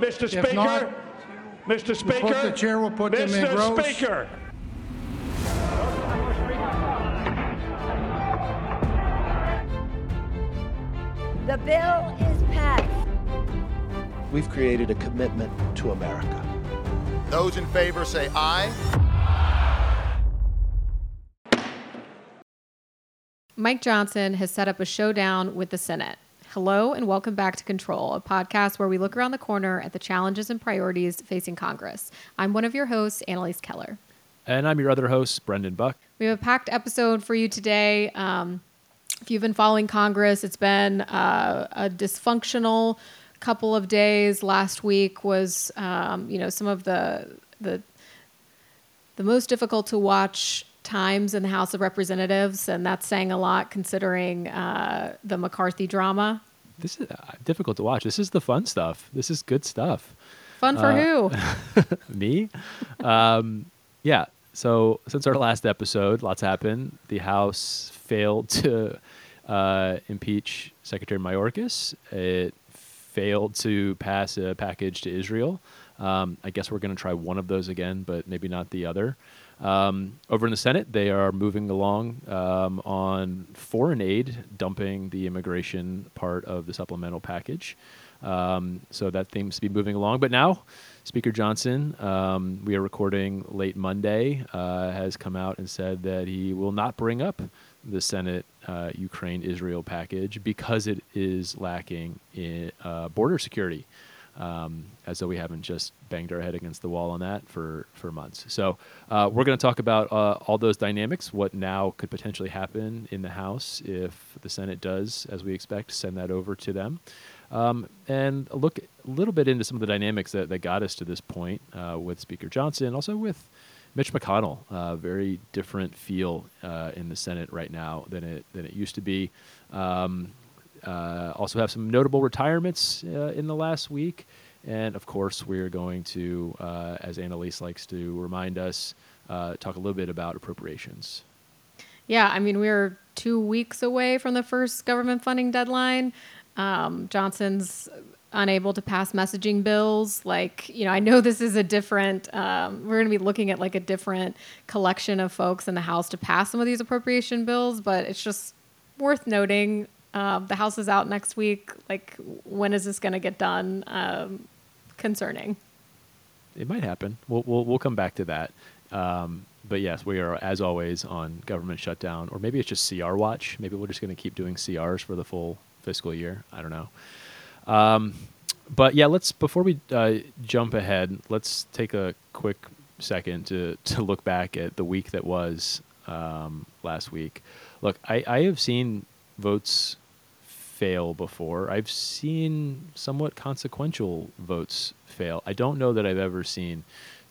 Mr. Speaker. If not, Mr. Speaker, the chair will put them in rows. Mr. Speaker. The bill is passed. We've created a commitment to America. Those in favor say aye. Mike Johnson has set up a showdown with the Senate. Hello and welcome back to Control, a podcast where we look around the corner at the challenges and priorities facing Congress. I'm one of your hosts, Annalise Keller. And I'm your other host, Brendan Buck. We have a packed episode for you today. If you've been following Congress, it's been a dysfunctional couple of days. Last week was, some of the most difficult to watch times in the House of Representatives, and that's saying a lot considering the McCarthy drama. This is difficult to watch. This is the fun stuff. This is good stuff. Fun for who? Me? Yeah. So since our last episode, lots happened. The House failed to impeach Secretary Mayorkas. It failed to pass a package to Israel. I guess we're going to try one of those again, but maybe not the other. Over in the Senate, they are moving along on foreign aid, dumping the immigration part of the supplemental package. So that seems to be moving along. But now, Speaker Johnson, we are recording late Monday, has come out and said that he will not bring up the Senate Ukraine-Israel package because it is lacking in border security. As though we haven't just banged our head against the wall on that for months. So we're going to talk about all those dynamics, what now could potentially happen in the House if the Senate does, as we expect, send that over to them. And look a little bit into some of the dynamics that got us to this point with Speaker Johnson, also with Mitch McConnell. Very different feel in the Senate right now than it used to be. Also have some notable retirements in the last week. And, of course, we're going to, as Annalise likes to remind us, talk a little bit about appropriations. Yeah, I mean, we're 2 weeks away from the first government funding deadline. Johnson's unable to pass messaging bills. I know this is a different, we're going to be looking at a different collection of folks in the House to pass some of these appropriation bills, but it's just worth noting. The House is out next week. When is this going to get done? Concerning. It might happen. We'll come back to that. But yes, we are, as always, on government shutdown, or maybe it's just CR watch. Maybe we're just going to keep doing CRs for the full fiscal year. I don't know. But yeah, before we jump ahead, let's take a quick second to look back at the week that was last week. Look, I have seen votes fail before. I've seen somewhat consequential votes fail. I don't know that I've ever seen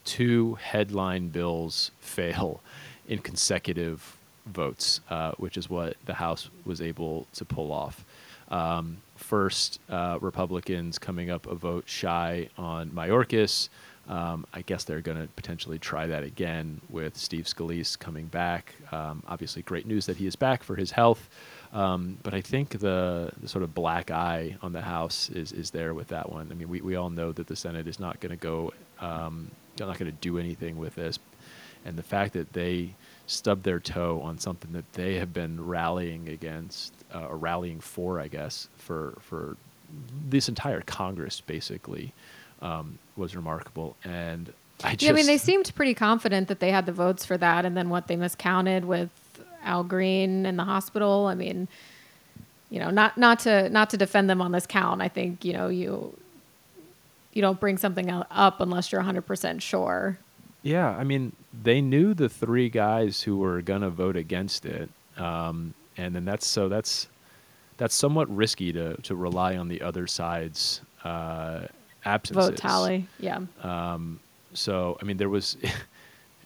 two headline bills fail in consecutive votes, which is what the House was able to pull off. First, Republicans coming up a vote shy on Mayorkas. I guess they're going to potentially try that again with Steve Scalise coming back. Obviously, great news that he is back for his health. But I think the sort of black eye on the House is there with that one. I mean, we all know that the Senate is not going to go, they're not going to do anything with this. And the fact that they stubbed their toe on something that they have been rallying against, or rallying for, I guess, for this entire Congress, basically, was remarkable. And they seemed pretty confident that they had the votes for that. And then what they miscounted with Al Green in the hospital. I mean, not to defend them on this count. I think, you don't bring something up unless you're 100% sure. Yeah. I mean, they knew the three guys who were going to vote against it. And then that's somewhat risky to rely on the other side's absences. Vote tally. Yeah. So, I mean, there was...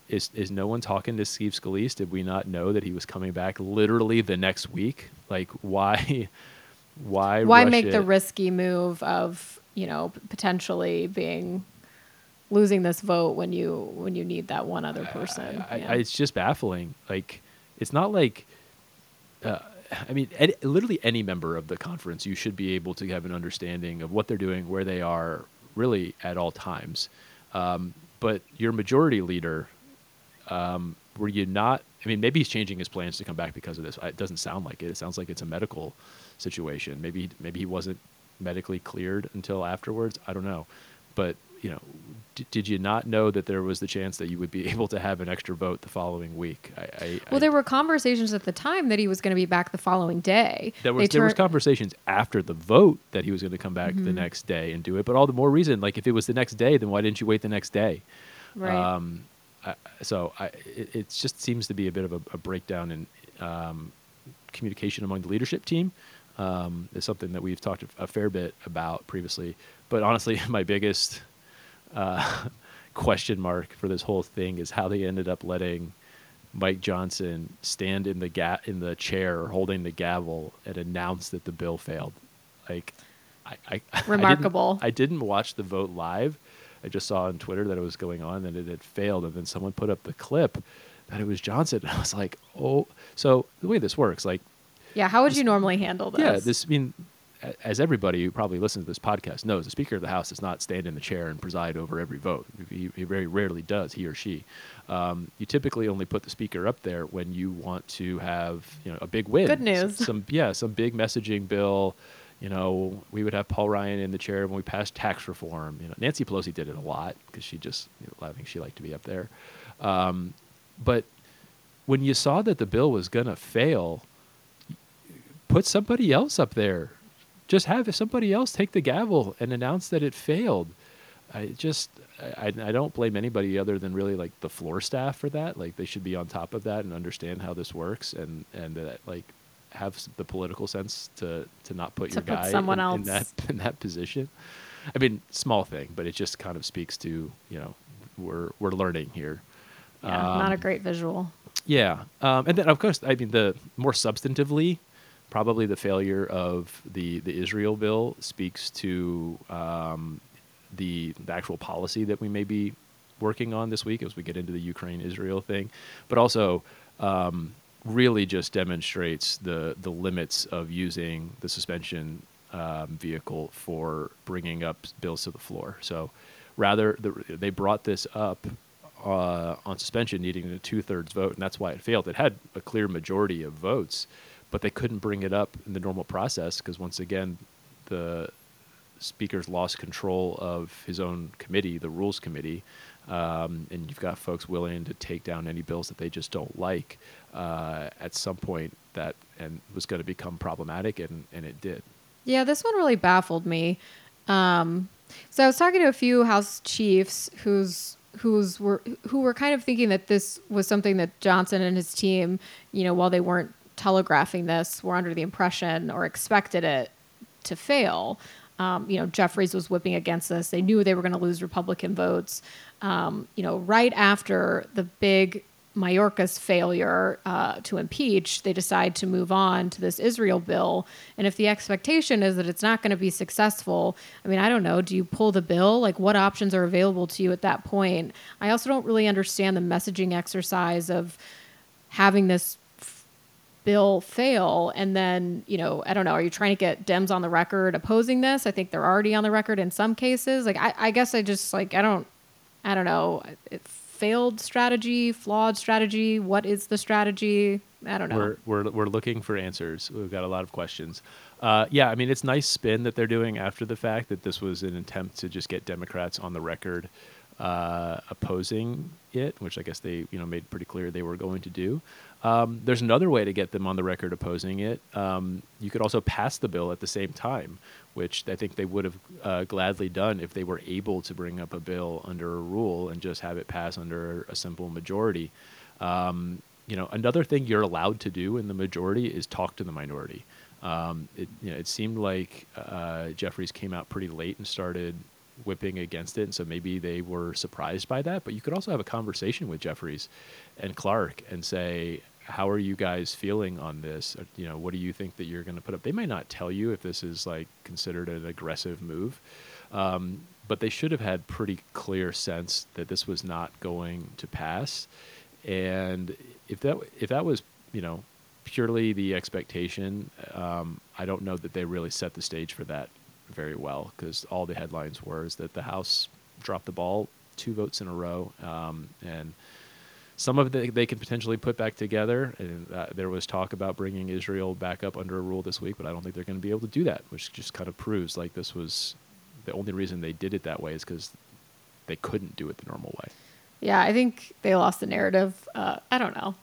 Is no one talking to Steve Scalise? Did we not know that he was coming back literally the next week? Why rush make it? The risky move of, potentially losing this vote when you need that one other person? It's just baffling. It's not literally any member of the conference, you should be able to have an understanding of what they're doing, where they are, really at all times. But your majority leader, were you not? I mean, maybe he's changing his plans to come back because of this. It doesn't sound like it. It sounds like it's a medical situation. Maybe he wasn't medically cleared until afterwards. I don't know. But, you know, did you not know that there was the chance that you would be able to have an extra vote the following week? Well, there were conversations at the time that he was going to be back the following day. There was conversations after the vote that he was going to come back the next day and do it. But all the more reason, like, if it was the next day, then why didn't you wait the next day? Right. So it just seems to be a bit of a breakdown in communication among the leadership team. Is something that we've talked a fair bit about previously. But honestly, my biggest question mark for this whole thing is how they ended up letting Mike Johnson stand in the chair holding the gavel and announce that the bill failed. Like, remarkable. I didn't watch the vote live. I just saw on Twitter that it was going on and it had failed, and then someone put up the clip that it was Johnson. I was like, oh. So the way this works, like, yeah, how would you normally handle this? Yeah, I mean, as everybody who probably listens to this podcast knows, the Speaker of the House does not stand in the chair and preside over every vote. He very rarely does, he or she. You typically only put the Speaker up there when you want to have, you know, a big win. Good news. Some big messaging bill. You know, we would have Paul Ryan in the chair when we passed tax reform. You know, Nancy Pelosi did it a lot because she just, you know, I think she liked to be up there. But when you saw that the bill was going to fail, put somebody else up there. Just have somebody else take the gavel and announce that it failed. I don't blame anybody other than really like the floor staff for that. Like, they should be on top of that and understand how this works and that, like, have the political sense to not put your guy in that position. I mean, small thing, but it just kind of speaks to, you know, we're learning here. Yeah, not a great visual. Yeah. And then, of course, I mean, the more substantively, probably the failure of the Israel bill speaks to the actual policy that we may be working on this week as we get into the Ukraine-Israel thing. But also, really just demonstrates the limits of using the suspension vehicle for bringing up bills to the floor. So rather, they brought this up on suspension needing a 2/3 vote, and that's why it failed. It had a clear majority of votes, but they couldn't bring it up in the normal process because, once again, the Speaker's lost control of his own committee, the Rules Committee, and you've got folks willing to take down any bills that they just don't like at some point, that and was going to become problematic, and it did. Yeah, this one really baffled me. So I was talking to a few House chiefs who were kind of thinking that this was something that Johnson and his team, you know, while they weren't telegraphing this, were under the impression or expected it to fail. You know, Jeffries was whipping against this. They knew they were going to lose Republican votes. You know, right after the big Mayorkas failure to impeach, they decide to move on to this Israel bill. And if the expectation is that it's not going to be successful, I mean, I don't know. Do you pull the bill? Like, what options are available to you at that point? I also don't really understand the messaging exercise of having this bill fail, and then, you know, I don't know, are you trying to get Dems on the record opposing this? I think they're already on the record in some cases. Like, I guess I just, like, I don't know. It's failed strategy, flawed strategy. What is the strategy? I don't know. We're looking for answers. We've got a lot of questions. Yeah, I mean, it's nice spin that they're doing after the fact that this was an attempt to just get Democrats on the record opposing it, which I guess they, you know, made pretty clear they were going to do. There's another way to get them on the record opposing it. You could also pass the bill at the same time, which I think they would have gladly done if they were able to bring up a bill under a rule and just have it pass under a simple majority. You know, another thing you're allowed to do in the majority is talk to the minority. You know, it seemed like Jeffries came out pretty late and started whipping against it, and so maybe they were surprised by that. But you could also have a conversation with Jeffries and Clark and say, how are you guys feeling on this? You know, what do you think that you're going to put up? They might not tell you if this is, like, considered an aggressive move, but they should have had pretty clear sense that this was not going to pass. And if that was, you know, purely the expectation, I don't know that they really set the stage for that very well, because all the headlines were is that the House dropped the ball 2 votes in a row, and some of it they can potentially put back together. And there was talk about bringing Israel back up under a rule this week, but I don't think they're going to be able to do that, which just kind of proves like this was the only reason they did it that way is because they couldn't do it the normal way. Yeah, I think they lost the narrative. I don't know.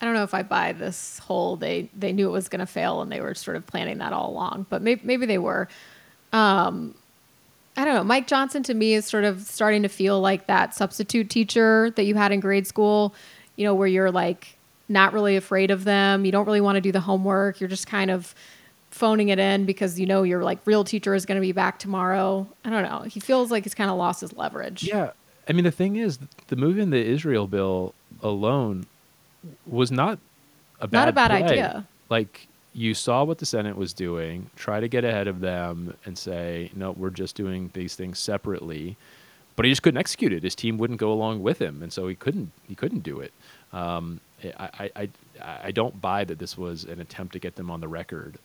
I don't know if I buy this whole they knew it was going to fail and they were sort of planning that all along, but maybe they were. I don't know. Mike Johnson to me is sort of starting to feel like that substitute teacher that you had in grade school, you know, where you're like not really afraid of them. You don't really want to do the homework. You're just kind of phoning it in because you know your like real teacher is going to be back tomorrow. I don't know. He feels like he's kind of lost his leverage. Yeah. I mean, the thing is, the move in the Israel bill alone was not a bad idea. Like, you saw what the Senate was doing, try to get ahead of them and say, no, we're just doing these things separately. But he just couldn't execute it. His team wouldn't go along with him, and so he couldn't do it. I don't buy that this was an attempt to get them on the record,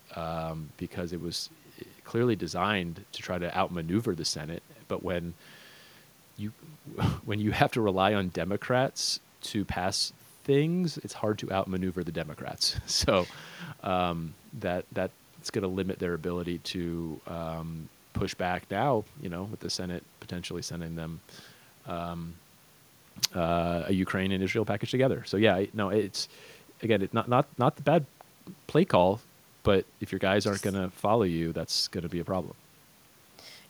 because it was clearly designed to try to outmaneuver the Senate. But when you have to rely on Democrats to pass things, it's hard to outmaneuver the Democrats. So that's going to limit their ability to push back now, you know, with the Senate potentially sending them a Ukraine and Israel package together. So yeah, no, it's, again, it's not the bad play call, but if your guys aren't going to follow you, that's going to be a problem.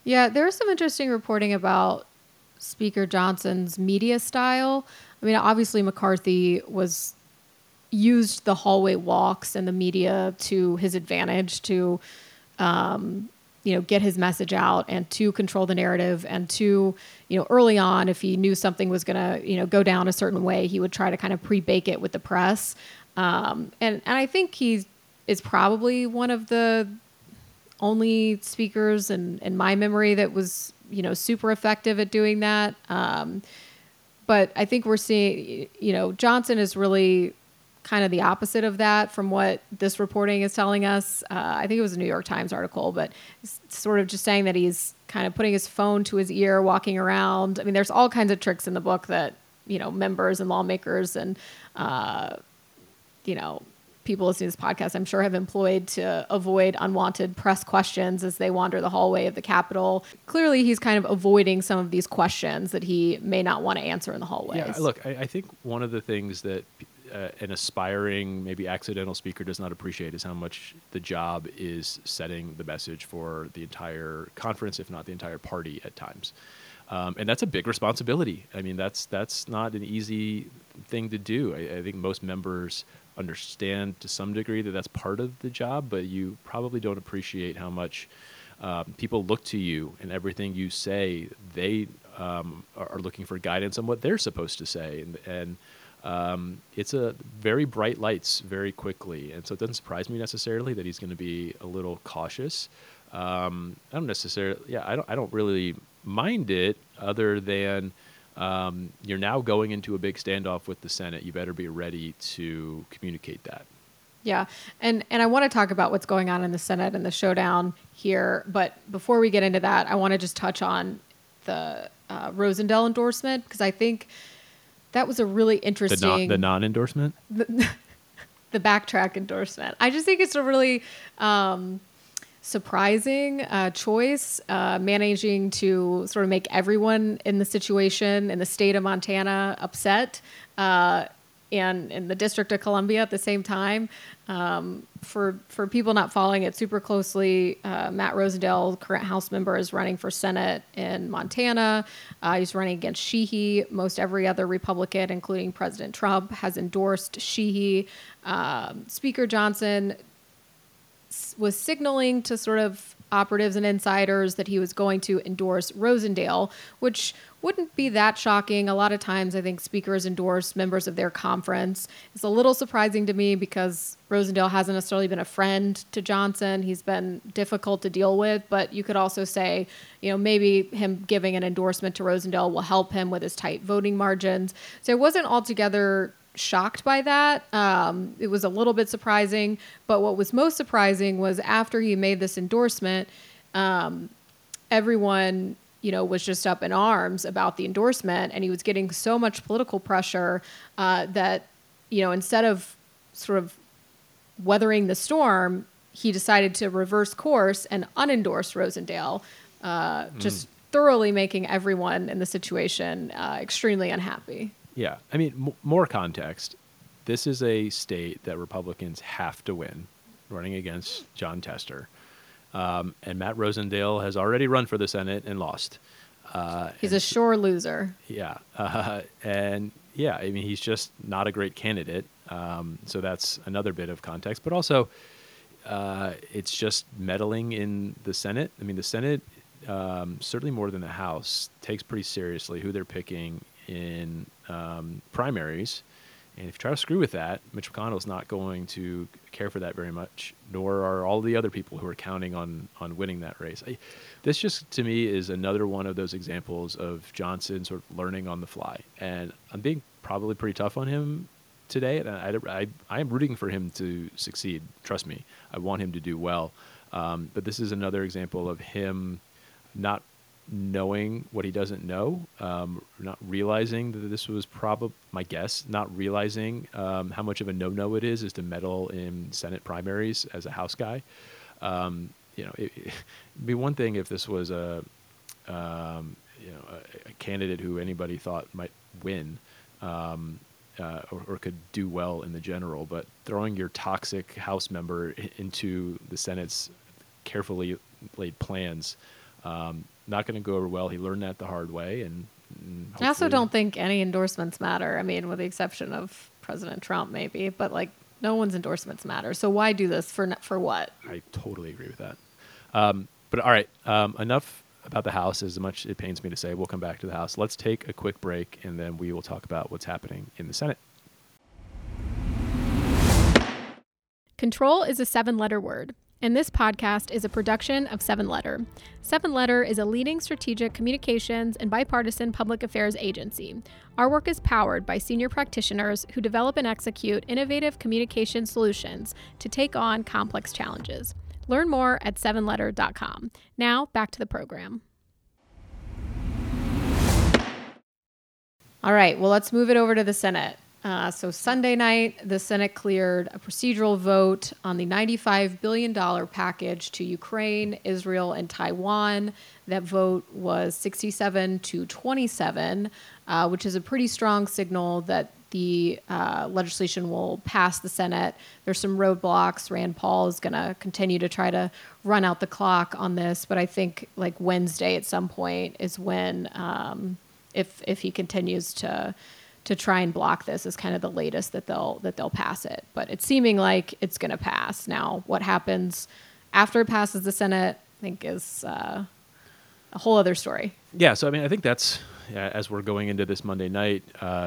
Yeah, there was some interesting reporting about Speaker Johnson's media style. I mean, obviously McCarthy used the hallway walks and the media to his advantage to, you know, get his message out and to control the narrative and to, you know, early on, if he knew something was going to, you know, go down a certain way, he would try to kind of pre-bake it with the press. And I think he is probably one of the only speakers in my memory that was, you know, super effective at doing that. But I think we're seeing, you know, Johnson is really kind of the opposite of that from what this reporting is telling us. I think it was a New York Times article, but it's sort of just saying that he's kind of putting his phone to his ear, walking around. I mean, there's all kinds of tricks in the book that, you know, members and lawmakers and, you know, people listening to this podcast, I'm sure, have employed to avoid unwanted press questions as they wander the hallway of the Capitol. Clearly, he's kind of avoiding some of these questions that he may not want to answer in the hallways. Yeah, look, I think one of the things that an aspiring, maybe accidental speaker does not appreciate is how much the job is setting the message for the entire conference, if not the entire party at times. And that's a big responsibility. I mean, that's not an easy thing to do. I think most members understand to some degree that that's part of the job, but you probably don't appreciate how much people look to you, and everything you say, they are looking for guidance on what they're supposed to say. And it's a very bright lights very quickly. And so it doesn't surprise me necessarily that he's going to be a little cautious. I don't really mind it, other than you're now going into a big standoff with the Senate. You better be ready to communicate that. Yeah. And I want to talk about what's going on in the Senate and the showdown here. But before we get into that, I want to just touch on the Rosendale endorsement, because I think that was a really interesting... The non-endorsement? The backtrack endorsement. I just think it's a really... surprising choice, managing to sort of make everyone in the situation in the state of Montana upset, and in the District of Columbia at the same time. For people not following it super closely, Matt Rosendale, current House member, is running for Senate in Montana. He's running against Sheehy. Most every other Republican, including President Trump, has endorsed Sheehy. Speaker Johnson was signaling to sort of operatives and insiders that he was going to endorse Rosendale, which wouldn't be that shocking. A lot of times I think speakers endorse members of their conference. It's a little surprising to me because Rosendale hasn't necessarily been a friend to Johnson. He's been difficult to deal with, but you could also say, you know, maybe him giving an endorsement to Rosendale will help him with his tight voting margins. So it wasn't altogether shocked by that. It was a little bit surprising, but what was most surprising was after he made this endorsement, everyone, you know, was just up in arms about the endorsement, and he was getting so much political pressure that, you know, instead of sort of weathering the storm, he decided to reverse course and unendorse Rosendale, just thoroughly making everyone in the situation extremely unhappy. Yeah. I mean, more context. This is a state that Republicans have to win, running against John Tester. And Matt Rosendale has already run for the Senate and lost. He's a sure loser. Yeah. And yeah, I mean, he's just not a great candidate. So that's another bit of context. But also, it's just meddling in the Senate. I mean, the Senate, certainly more than the House, takes pretty seriously who they're picking in primaries. And if you try to screw with that, Mitch McConnell's not going to care for that very much, nor are all the other people who are counting on winning that race. This just, to me, is another one of those examples of Johnson sort of learning on the fly. And I'm being probably pretty tough on him today, and I am rooting for him to succeed. Trust me, I want him to do well. But this is another example of him not knowing what he doesn't know, not realizing that this was probably, my guess, not realizing how much of a no-no it is to meddle in Senate primaries as a House guy. You know, it'd be one thing if this was a candidate who anybody thought might win or could do well in the general, but throwing your toxic House member into the Senate's carefully laid plans, not going to go over well. He learned that the hard way. And I also don't think any endorsements matter. I mean, with the exception of President Trump, maybe, but like no one's endorsements matter. So why do this for what? I totally agree with that. But all right, enough about the House. As much it pains me to say, we'll come back to the House. Let's take a quick break, and then we will talk about what's happening in the Senate. Control is a 7-letter word. And this podcast is a production of 7 Letter. 7 Letter is a leading strategic communications and bipartisan public affairs agency. Our work is powered by senior practitioners who develop and execute innovative communication solutions to take on complex challenges. Learn more at 7letter.com. Now, back to the program. All right, well, let's move it over to the Senate. So Sunday night, the Senate cleared a procedural vote on the $95 billion package to Ukraine, Israel, and Taiwan. That vote was 67-27, which is a pretty strong signal that the legislation will pass the Senate. There's some roadblocks. Rand Paul is going to continue to try to run out the clock on this, but I think like Wednesday at some point is when, if he continues to try and block this, is kind of the latest that they'll pass it. But it's seeming like it's going to pass. Now, what happens after it passes the Senate, I think, is a whole other story. Yeah, so I mean, I think that's, as we're going into this Monday night,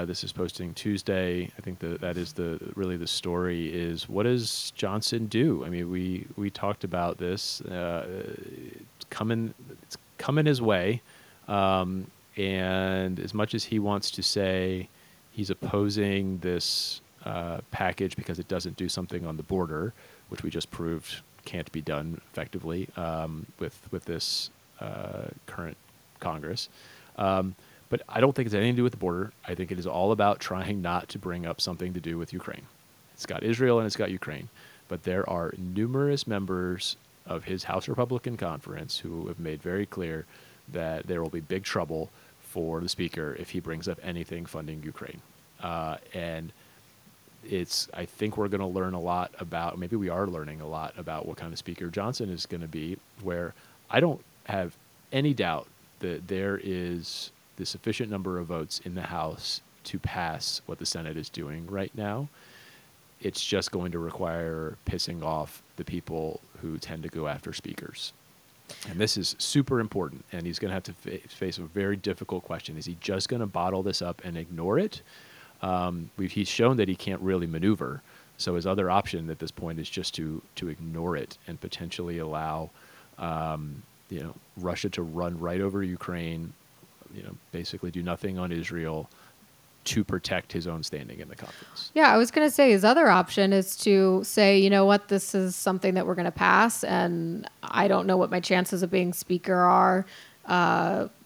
this is posting Tuesday, I think that is really the story is, what does Johnson do? I mean, we talked about this. It's coming his way. And as much as he wants to say he's opposing this package because it doesn't do something on the border, which we just proved can't be done effectively with this current Congress. But I don't think it's anything to do with the border. I think it is all about trying not to bring up something to do with Ukraine. It's got Israel and it's got Ukraine. But there are numerous members of his House Republican conference who have made very clear that there will be big trouble for the speaker if he brings up anything funding Ukraine. I think we're going to learn a lot about, maybe we are learning a lot about what kind of speaker Johnson is going to be, where I don't have any doubt that there is the sufficient number of votes in the House to pass what the Senate is doing right now. It's just going to require pissing off the people who tend to go after speakers. And this is super important, and he's going to have to face a very difficult question. Is he just going to bottle this up and ignore it? He's shown that he can't really maneuver, so his other option at this point is just to ignore it and potentially allow Russia to run right over Ukraine, basically do nothing on Israel, to protect his own standing in the conference. Yeah, I was going to say his other option is to say, you know what, this is something that we're going to pass, and I don't know what my chances of being speaker are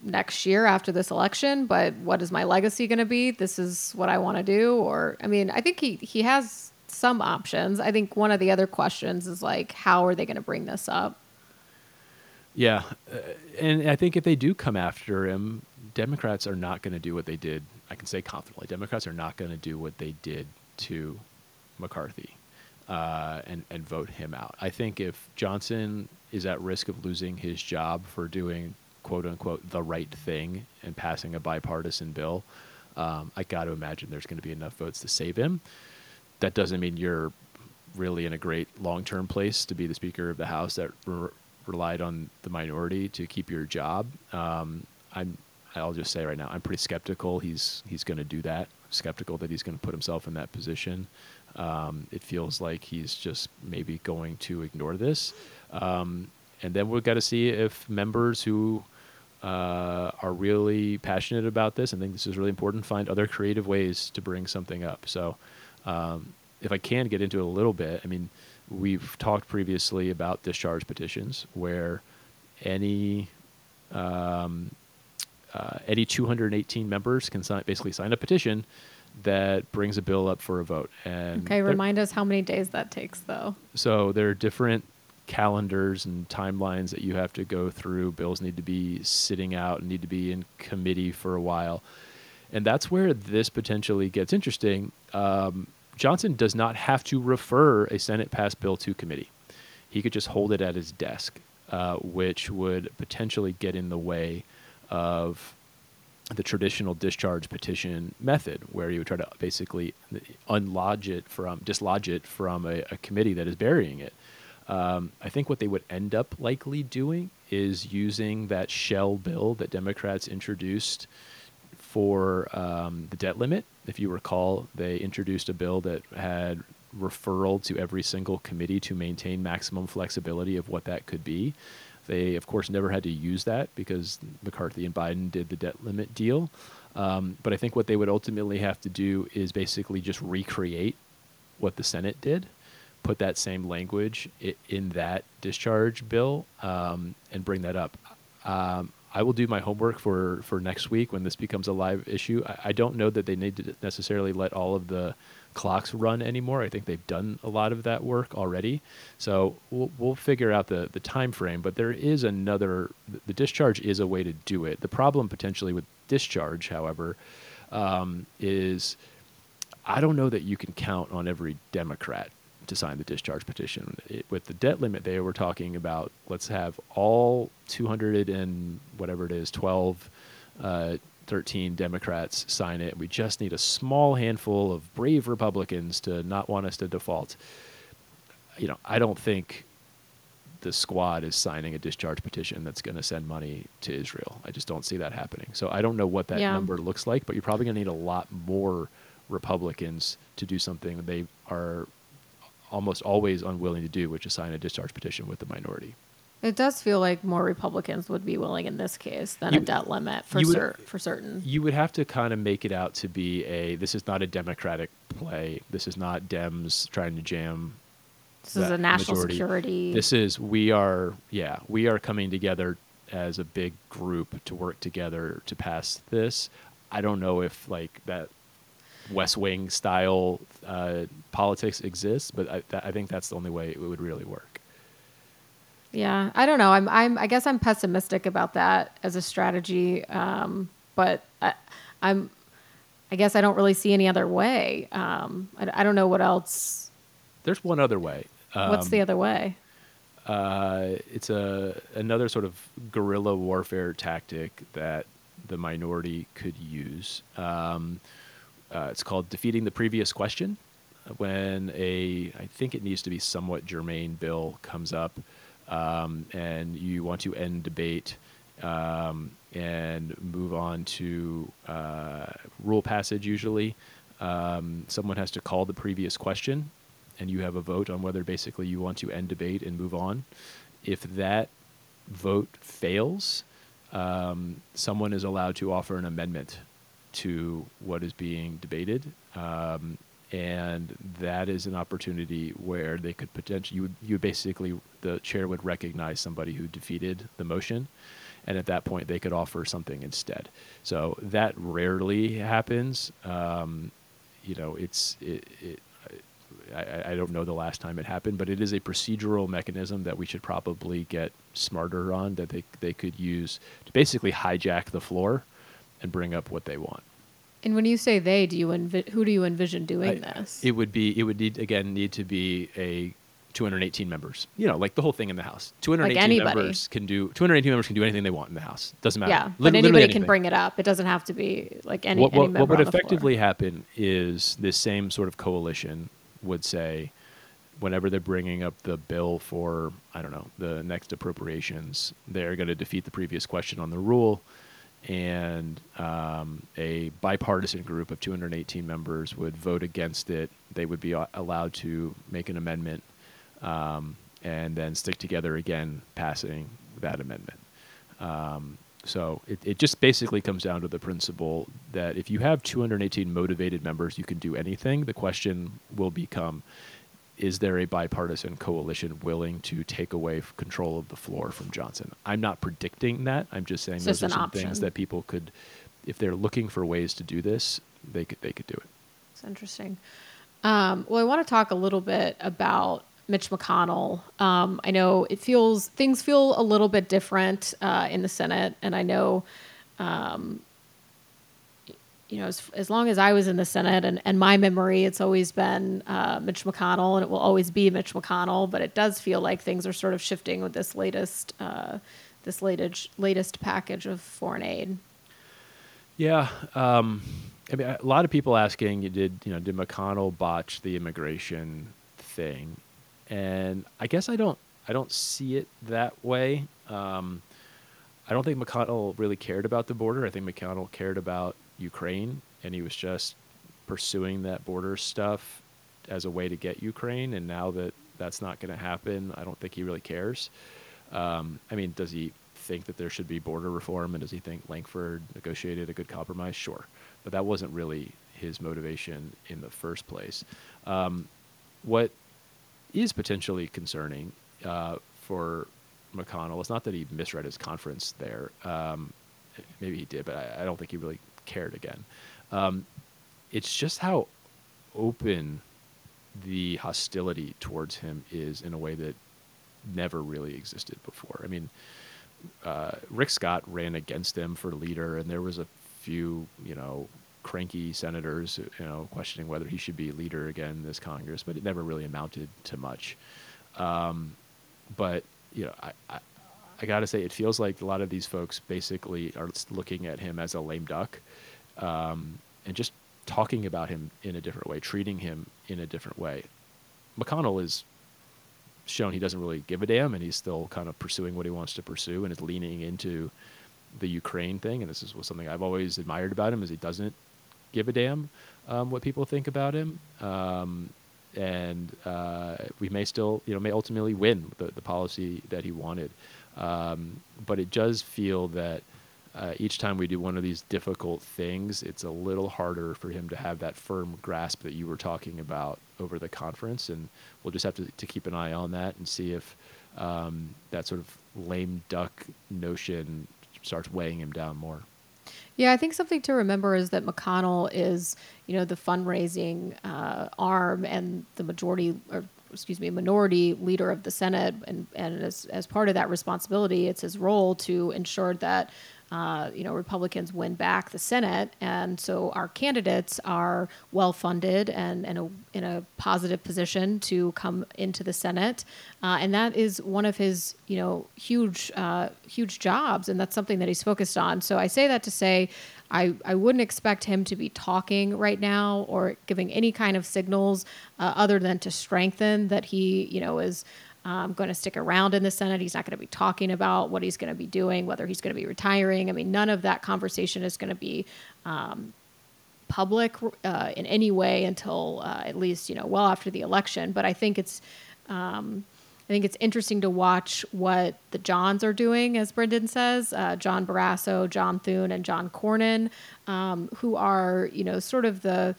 next year after this election, but what is my legacy going to be? This is what I want to do. Or, I mean, I think he has some options. I think one of the other questions is, like, how are they going to bring this up? Yeah, and I think if they do come after him, Democrats are not going to do what they did. I can say confidently, Democrats are not going to do what they did to McCarthy and vote him out. I think if Johnson is at risk of losing his job for doing, quote unquote, the right thing and passing a bipartisan bill, I got to imagine there's going to be enough votes to save him. That doesn't mean you're really in a great long-term place to be the Speaker of the House that relied on the minority to keep your job. I'll just say right now, I'm pretty skeptical he's going to do that. I'm skeptical that he's going to put himself in that position. It feels like he's just maybe going to ignore this. And then we've got to see if members who are really passionate about this and think this is really important find other creative ways to bring something up. So if I can get into it a little bit, I mean, we've talked previously about discharge petitions where any 218 members can basically sign a petition that brings a bill up for a vote. And okay, remind us how many days that takes, though. So there are different calendars and timelines that you have to go through. Bills need to be sitting out and need to be in committee for a while. And that's where this potentially gets interesting. Johnson does not have to refer a Senate-passed bill to committee. He could just hold it at his desk, which would potentially get in the way of the traditional discharge petition method, where you would try to basically dislodge it from a committee that is burying it. I think what they would end up likely doing is using that shell bill that Democrats introduced for the debt limit. If you recall, they introduced a bill that had referral to every single committee to maintain maximum flexibility of what that could be. They, of course, never had to use that because McCarthy and Biden did the debt limit deal. But I think what they would ultimately have to do is basically just recreate what the Senate did, put that same language in that discharge bill and bring that up. I will do my homework for next week when this becomes a live issue. I don't know that they need to necessarily let all of the clocks run anymore. I think they've done a lot of that work already. So we'll figure out the time frame. But there is the discharge is a way to do it. The problem potentially with discharge, however, is I don't know that you can count on every Democrat to sign the discharge petition. With the debt limit, they were talking about, let's have all 200 and whatever it is, 13 Democrats sign it. We just need a small handful of brave Republicans to not want us to default. You know, I don't think the squad is signing a discharge petition that's going to send money to Israel. I just don't see that happening. So I don't know what that number looks like, but you're probably going to need a lot more Republicans to do something they are almost always unwilling to do, which is sign a discharge petition with the minority. It does feel like more Republicans would be willing in this case than a debt limit for certain. You would have to kind of make it out to be this is not a Democratic play. This is not Dems trying to jam. This is a national security. This is, we are coming together as a big group to work together to pass this. I don't know if like that West Wing style politics exists, but I think that's the only way it would really work. Yeah, I don't know. I guess I'm pessimistic about that as a strategy, but I guess I don't really see any other way. I don't know what else. There's one other way. What's the other way? It's another sort of guerrilla warfare tactic that the minority could use. It's called defeating the previous question. When I think it needs to be somewhat germane bill comes up, and you want to end debate and move on to rule passage usually, someone has to call the previous question, and you have a vote on whether basically you want to end debate and move on. If that vote fails, someone is allowed to offer an amendment to what is being debated. And that is an opportunity where they could potentially, you would basically, the chair would recognize somebody who defeated the motion. And at that point, they could offer something instead. So that rarely happens. I don't know the last time it happened, but it is a procedural mechanism that we should probably get smarter on, that they could use to basically hijack the floor and bring up what they want. And when you say they, who do you envision doing this? It would need to be a 218 members. You know, like the whole thing in the House. 218 members can do anything they want in the House. Doesn't matter. Yeah, but anybody can bring it up. It doesn't have to be like any member on the floor. What would effectively happen is this same sort of coalition would say, whenever they're bringing up the bill for, I don't know, the next appropriations, they're going to defeat the previous question on the rule, and a bipartisan group of 218 members would vote against it. They would be allowed to make an amendment and then stick together again, passing that amendment. So it just basically comes down to the principle that if you have 218 motivated members, you can do anything. The question will become, is there a bipartisan coalition willing to take away control of the floor from Johnson? I'm not predicting that. I'm just saying those are some things that people could, if they're looking for ways to do this, they could do it. It's interesting. Well, I want to talk a little bit about Mitch McConnell. I know things feel a little bit different in the Senate, and I know, as long as I was in the Senate and my memory, it's always been Mitch McConnell, and it will always be Mitch McConnell. But it does feel like things are sort of shifting with this latest package of foreign aid. Yeah. I mean, a lot of people asking, did McConnell botch the immigration thing? And I guess I don't see it that way. I don't think McConnell really cared about the border. I think McConnell cared about Ukraine, and he was just pursuing that border stuff as a way to get Ukraine. And now that that's not going to happen, I don't think he really cares. I mean, does he think that there should be border reform? And does he think Lankford negotiated a good compromise? Sure. But that wasn't really his motivation in the first place. What is potentially concerning for McConnell. It's not that he misread his conference there. Maybe he did, but I don't think he really cared again. It's just how open the hostility towards him is in a way that never really existed before. I mean, Rick Scott ran against him for leader, and there was a few, cranky senators, questioning whether he should be leader again this Congress, but it never really amounted to much. I got to say, it feels like a lot of these folks basically are looking at him as a lame duck, and just talking about him in a different way, treating him in a different way. McConnell is shown he doesn't really give a damn, and he's still kind of pursuing what he wants to pursue, and is leaning into the Ukraine thing. And this is something I've always admired about him, is he doesn't give a damn what people think about him. And we may still, may ultimately win the policy that he wanted. But it does feel that each time we do one of these difficult things, it's a little harder for him to have that firm grasp that you were talking about over the conference. And we'll just have to keep an eye on that and see if that sort of lame duck notion starts weighing him down more. Yeah, I think something to remember is that McConnell is, the fundraising arm and the minority leader of the Senate, and as part of that responsibility, it's his role to ensure that Republicans win back the Senate, and so our candidates are well funded and in a positive position to come into the Senate, and that is one of his huge jobs, and that's something that he's focused on. So I say that to say, I wouldn't expect him to be talking right now or giving any kind of signals other than to strengthen that he is. Going to stick around in the Senate. He's not going to be talking about what he's going to be doing, whether he's going to be retiring. I mean, none of that conversation is going to be public in any way until at least, well after the election. But I think it's I think it's interesting to watch what the Johns are doing, as Brendan says, John Barrasso, John Thune, and John Cornyn, who are, you know, sort of the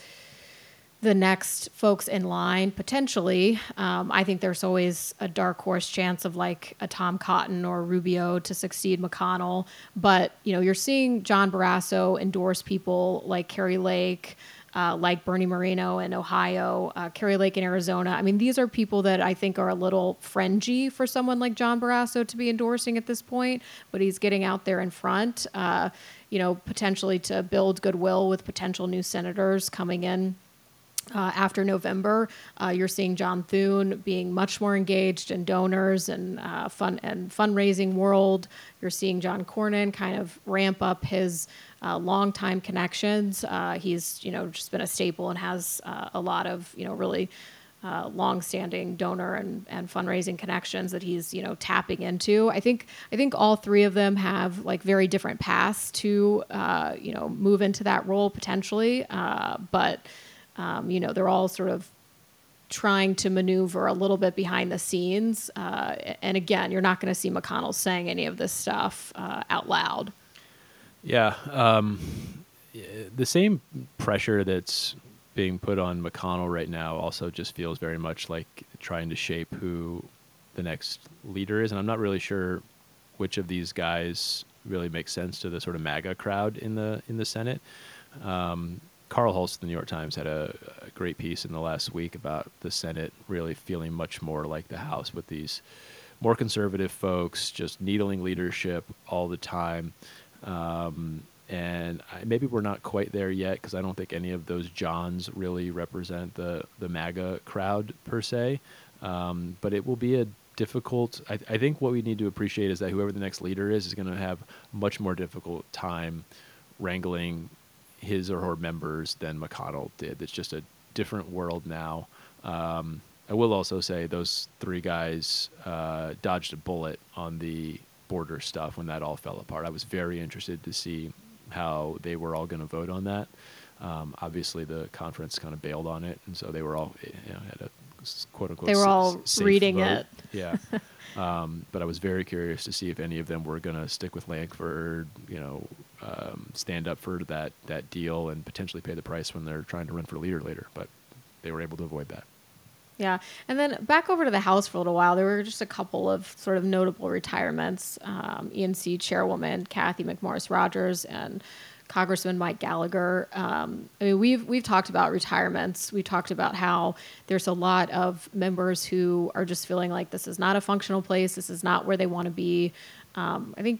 next folks in line, potentially. I think there's always a dark horse chance of like a Tom Cotton or Rubio to succeed McConnell. But, you know, you're seeing John Barrasso endorse people like Kari Lake, like Bernie Marino in Ohio, Kari Lake in Arizona. I mean, these are people that I think are a little fringy for someone like John Barrasso to be endorsing at this point, but he's getting out there in front, you know, potentially to build goodwill with potential new senators coming in. After November, you're seeing John Thune being much more engaged in donors and fundraising world. You're seeing John Cornyn kind of ramp up his longtime connections. He's, you know, just been a staple and has a lot of, you know, really long-standing donor and fundraising connections that he's, you know, tapping into. I think all three of them have like very different paths to, you know, move into that role potentially, but. You know, they're all sort of trying to maneuver a little bit behind the scenes. And again, you're not going to see McConnell saying any of this stuff out loud. Yeah. The same pressure that's being put on McConnell right now also just feels very much like trying to shape who the next leader is. And I'm not really sure which of these guys really makes sense to the sort of MAGA crowd in the Senate. Carl Hulse of the New York Times had a great piece in the last week about the Senate really feeling much more like the House, with these more conservative folks just needling leadership all the time. And maybe we're not quite there yet, because I don't think any of those Johns really represent the MAGA crowd per se. But it will be a difficult. I think what we need to appreciate is that whoever the next leader is going to have much more difficult time wrangling his or her members than McConnell did. It's just a different world now. I will also say those three guys dodged a bullet on the border stuff when that all fell apart. I was very interested to see how they were all going to vote on that. Obviously, the conference kind of bailed on it, and so they were all, you know, had a quote-unquote they were all reading vote. It. Yeah. But I was very curious to see if any of them were going to stick with Lankford, you know, stand up for that deal and potentially pay the price when they're trying to run for leader later. But they were able to avoid that. Yeah. And then back over to the House for a little while, there were just a couple of sort of notable retirements. ENC Chairwoman Kathy McMorris Rogers and Congressman Mike Gallagher. I mean, we've talked about retirements. We talked about how there's a lot of members who are just feeling like this is not a functional place. This is not where they want to be. I think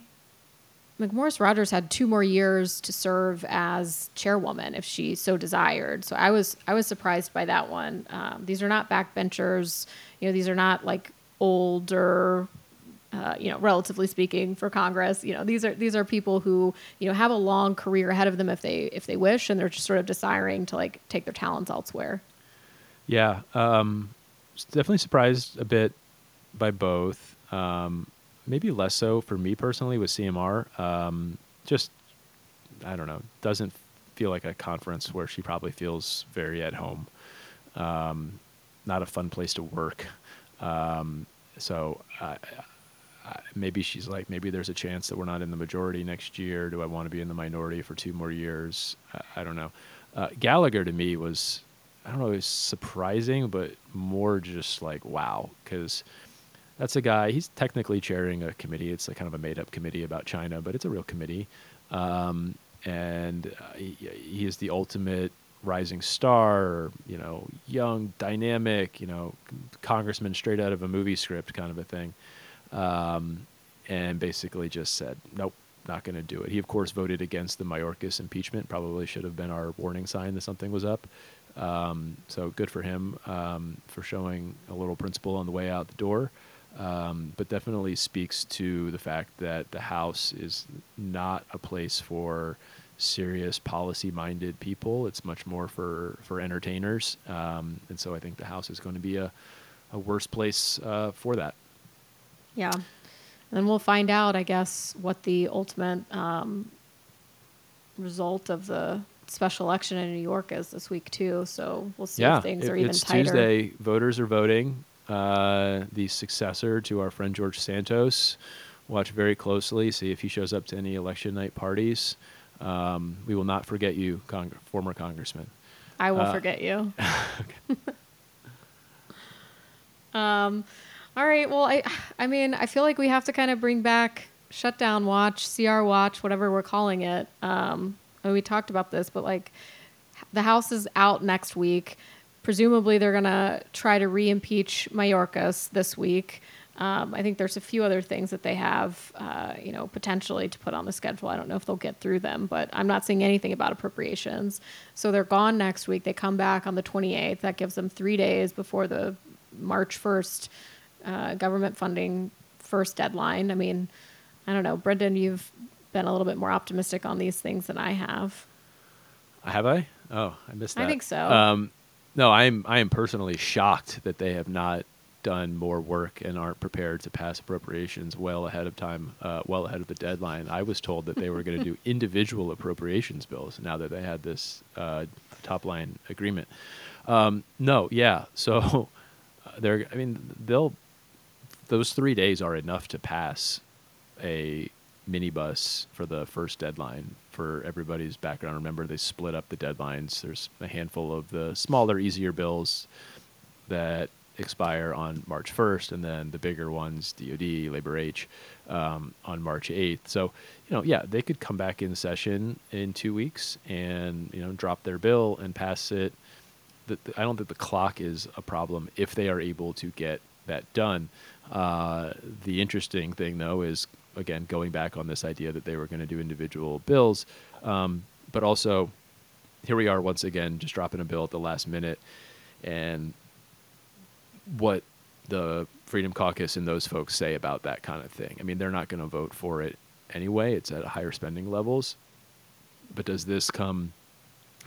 McMorris Rogers had 2 more years to serve as chairwoman if she so desired. So I was surprised by that one. These are not backbenchers. You know, these are not like older. You know, relatively speaking, for Congress, you know, these are people who, you know, have a long career ahead of them if they wish, and they're just sort of desiring to like take their talents elsewhere. Yeah, definitely surprised a bit by both. Maybe less so for me personally with CMR. Just I don't know, doesn't feel like a conference where she probably feels very at home. Not a fun place to work. Maybe she's like, maybe there's a chance that we're not in the majority next year. Do I want to be in the minority for 2 more years? I don't know. Gallagher to me was, I don't know, it was surprising, but more just like, wow. Because that's a guy, he's technically chairing a committee. It's like kind of a made-up committee about China, but it's a real committee. He is the ultimate rising star, you know, young, dynamic, you know, congressman straight out of a movie script kind of a thing. And basically just said, nope, not going to do it. He, of course, voted against the Mayorkas impeachment. Probably should have been our warning sign that something was up. So good for him for showing a little principle on the way out the door. But definitely speaks to the fact that the House is not a place for serious policy-minded people. It's much more for entertainers. And so I think the House is going to be a worse place for that. Yeah. And then we'll find out, I guess, what the ultimate result of the special election in New York is this week, too. So we'll see if things are even tighter. It's Tuesday. Voters are voting. the successor to our friend George Santos. Watch very closely, see if he shows up to any election night parties. We will not forget you, former Congressman. I will forget you. All right. Well, I mean, I feel like we have to kind of bring back shutdown watch, CR watch, whatever we're calling it. And we talked about this, but like the House is out next week. Presumably they're going to try to re-impeach Mayorkas this week. I think there's a few other things that they have, you know, potentially to put on the schedule. I don't know if they'll get through them, but I'm not seeing anything about appropriations. So they're gone next week. They come back on the 28th. That gives them 3 days before the March 1st government funding first deadline. I mean, I don't know. Brendan, you've been a little bit more optimistic on these things than I have. Have I? Oh, I missed that. I think so. No, I am personally shocked that they have not done more work and aren't prepared to pass appropriations well ahead of time, well ahead of the deadline. I was told that they were going to do individual appropriations bills now that they had this top line agreement. No, yeah. So they're, I mean, those 3 days are enough to pass a minibus for the first deadline. For everybody's background, remember they split up the deadlines. There's a handful of the smaller, easier bills that expire on March 1st, and then the bigger ones, DOD, Labor H, on March 8th. So, you know, yeah, they could come back in session in 2 weeks and, you know, drop their bill and pass it. I don't think the clock is a problem if they are able to get that done. The interesting thing, though, is, again, going back on this idea that they were going to do individual bills, but also here we are once again just dropping a bill at the last minute. And what the Freedom Caucus and those folks say about that kind of thing. I mean, they're not going to vote for it anyway. It's at higher spending levels. But does this come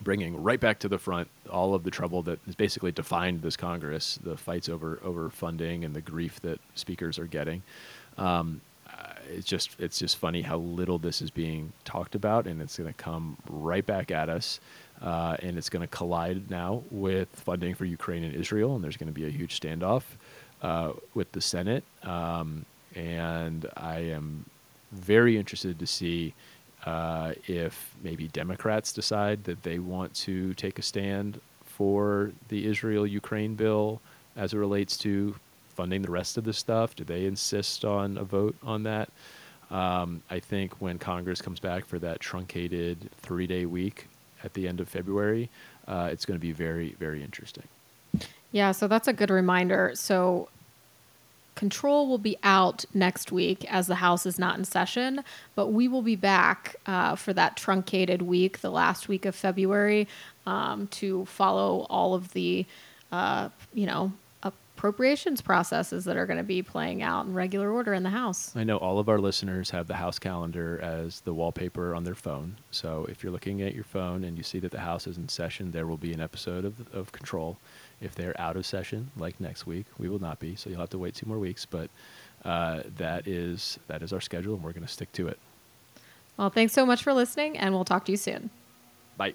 bringing right back to the front all of the trouble that has basically defined this Congress, the fights over funding and the grief that speakers are getting? It's just funny how little this is being talked about, and it's going to come right back at us. And it's going to collide now with funding for Ukraine and Israel, and there's going to be a huge standoff with the Senate. And I am very interested to see if maybe Democrats decide that they want to take a stand for the Israel-Ukraine bill as it relates to funding the rest of the stuff. Do they insist on a vote on that? I think when Congress comes back for that truncated 3-day week at the end of February, it's going to be very, very interesting. Yeah, so that's a good reminder. So control will be out next week as the House is not in session, but we will be back for that truncated week, the last week of February, to follow all of the, you know, appropriations processes that are going to be playing out in regular order in the House. I know all of our listeners have the House calendar as the wallpaper on their phone. So if you're looking at your phone and you see that the House is in session, there will be an episode of Control. If they're out of session, like next week, we will not be. So you'll have to wait 2 more weeks. But that is our schedule, and we're going to stick to it. Well, thanks so much for listening, and we'll talk to you soon. Bye.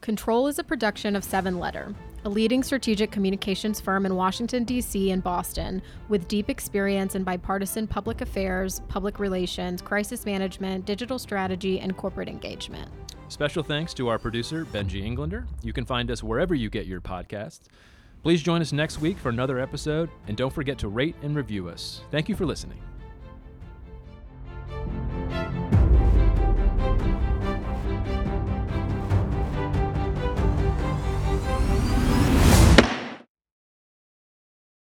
Control is a production of 7 Letter, a leading strategic communications firm in Washington, D.C. and Boston, with deep experience in bipartisan public affairs, public relations, crisis management, digital strategy, and corporate engagement. Special thanks to our producer, Benji Englander. You can find us wherever you get your podcasts. Please join us next week for another episode, and don't forget to rate and review us. Thank you for listening.